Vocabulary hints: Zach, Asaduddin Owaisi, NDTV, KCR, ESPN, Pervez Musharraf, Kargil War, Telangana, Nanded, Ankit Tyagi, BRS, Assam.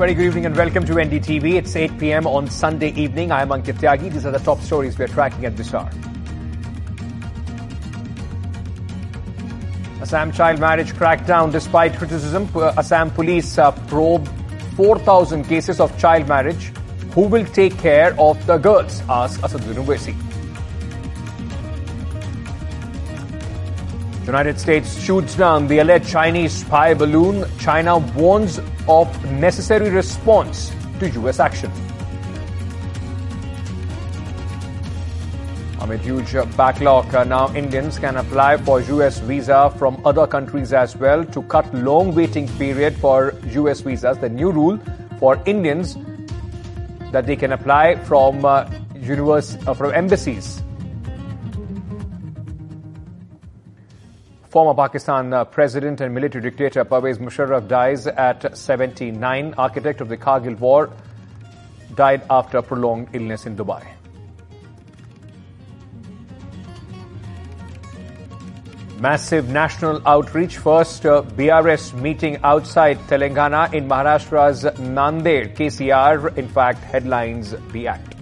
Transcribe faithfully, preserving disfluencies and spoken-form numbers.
Very good evening and welcome to N D T V. It's eight p m on Sunday evening. I am Ankit Tyagi. These are the top stories we are tracking at this hour. Assam child marriage crackdown despite criticism. Assam police uh, probe four thousand cases of child marriage. Who will take care of the girls? Asks Asaduddin Owaisi. United States shoots down the alleged Chinese spy balloon. China warns of necessary response to U S action. Amid huge backlog, now Indians can apply for U S visa from other countries as well to cut long waiting period for U S visas. The new rule for Indians that they can apply from uh, universe, uh, from embassies. Former Pakistan uh, president and military dictator Pervez Musharraf dies at seventy-nine. Architect of the Kargil War died after prolonged illness in Dubai. Massive national outreach. First uh, B R S meeting outside Telangana in Maharashtra's Nanded. K C R, in fact, headlines the act.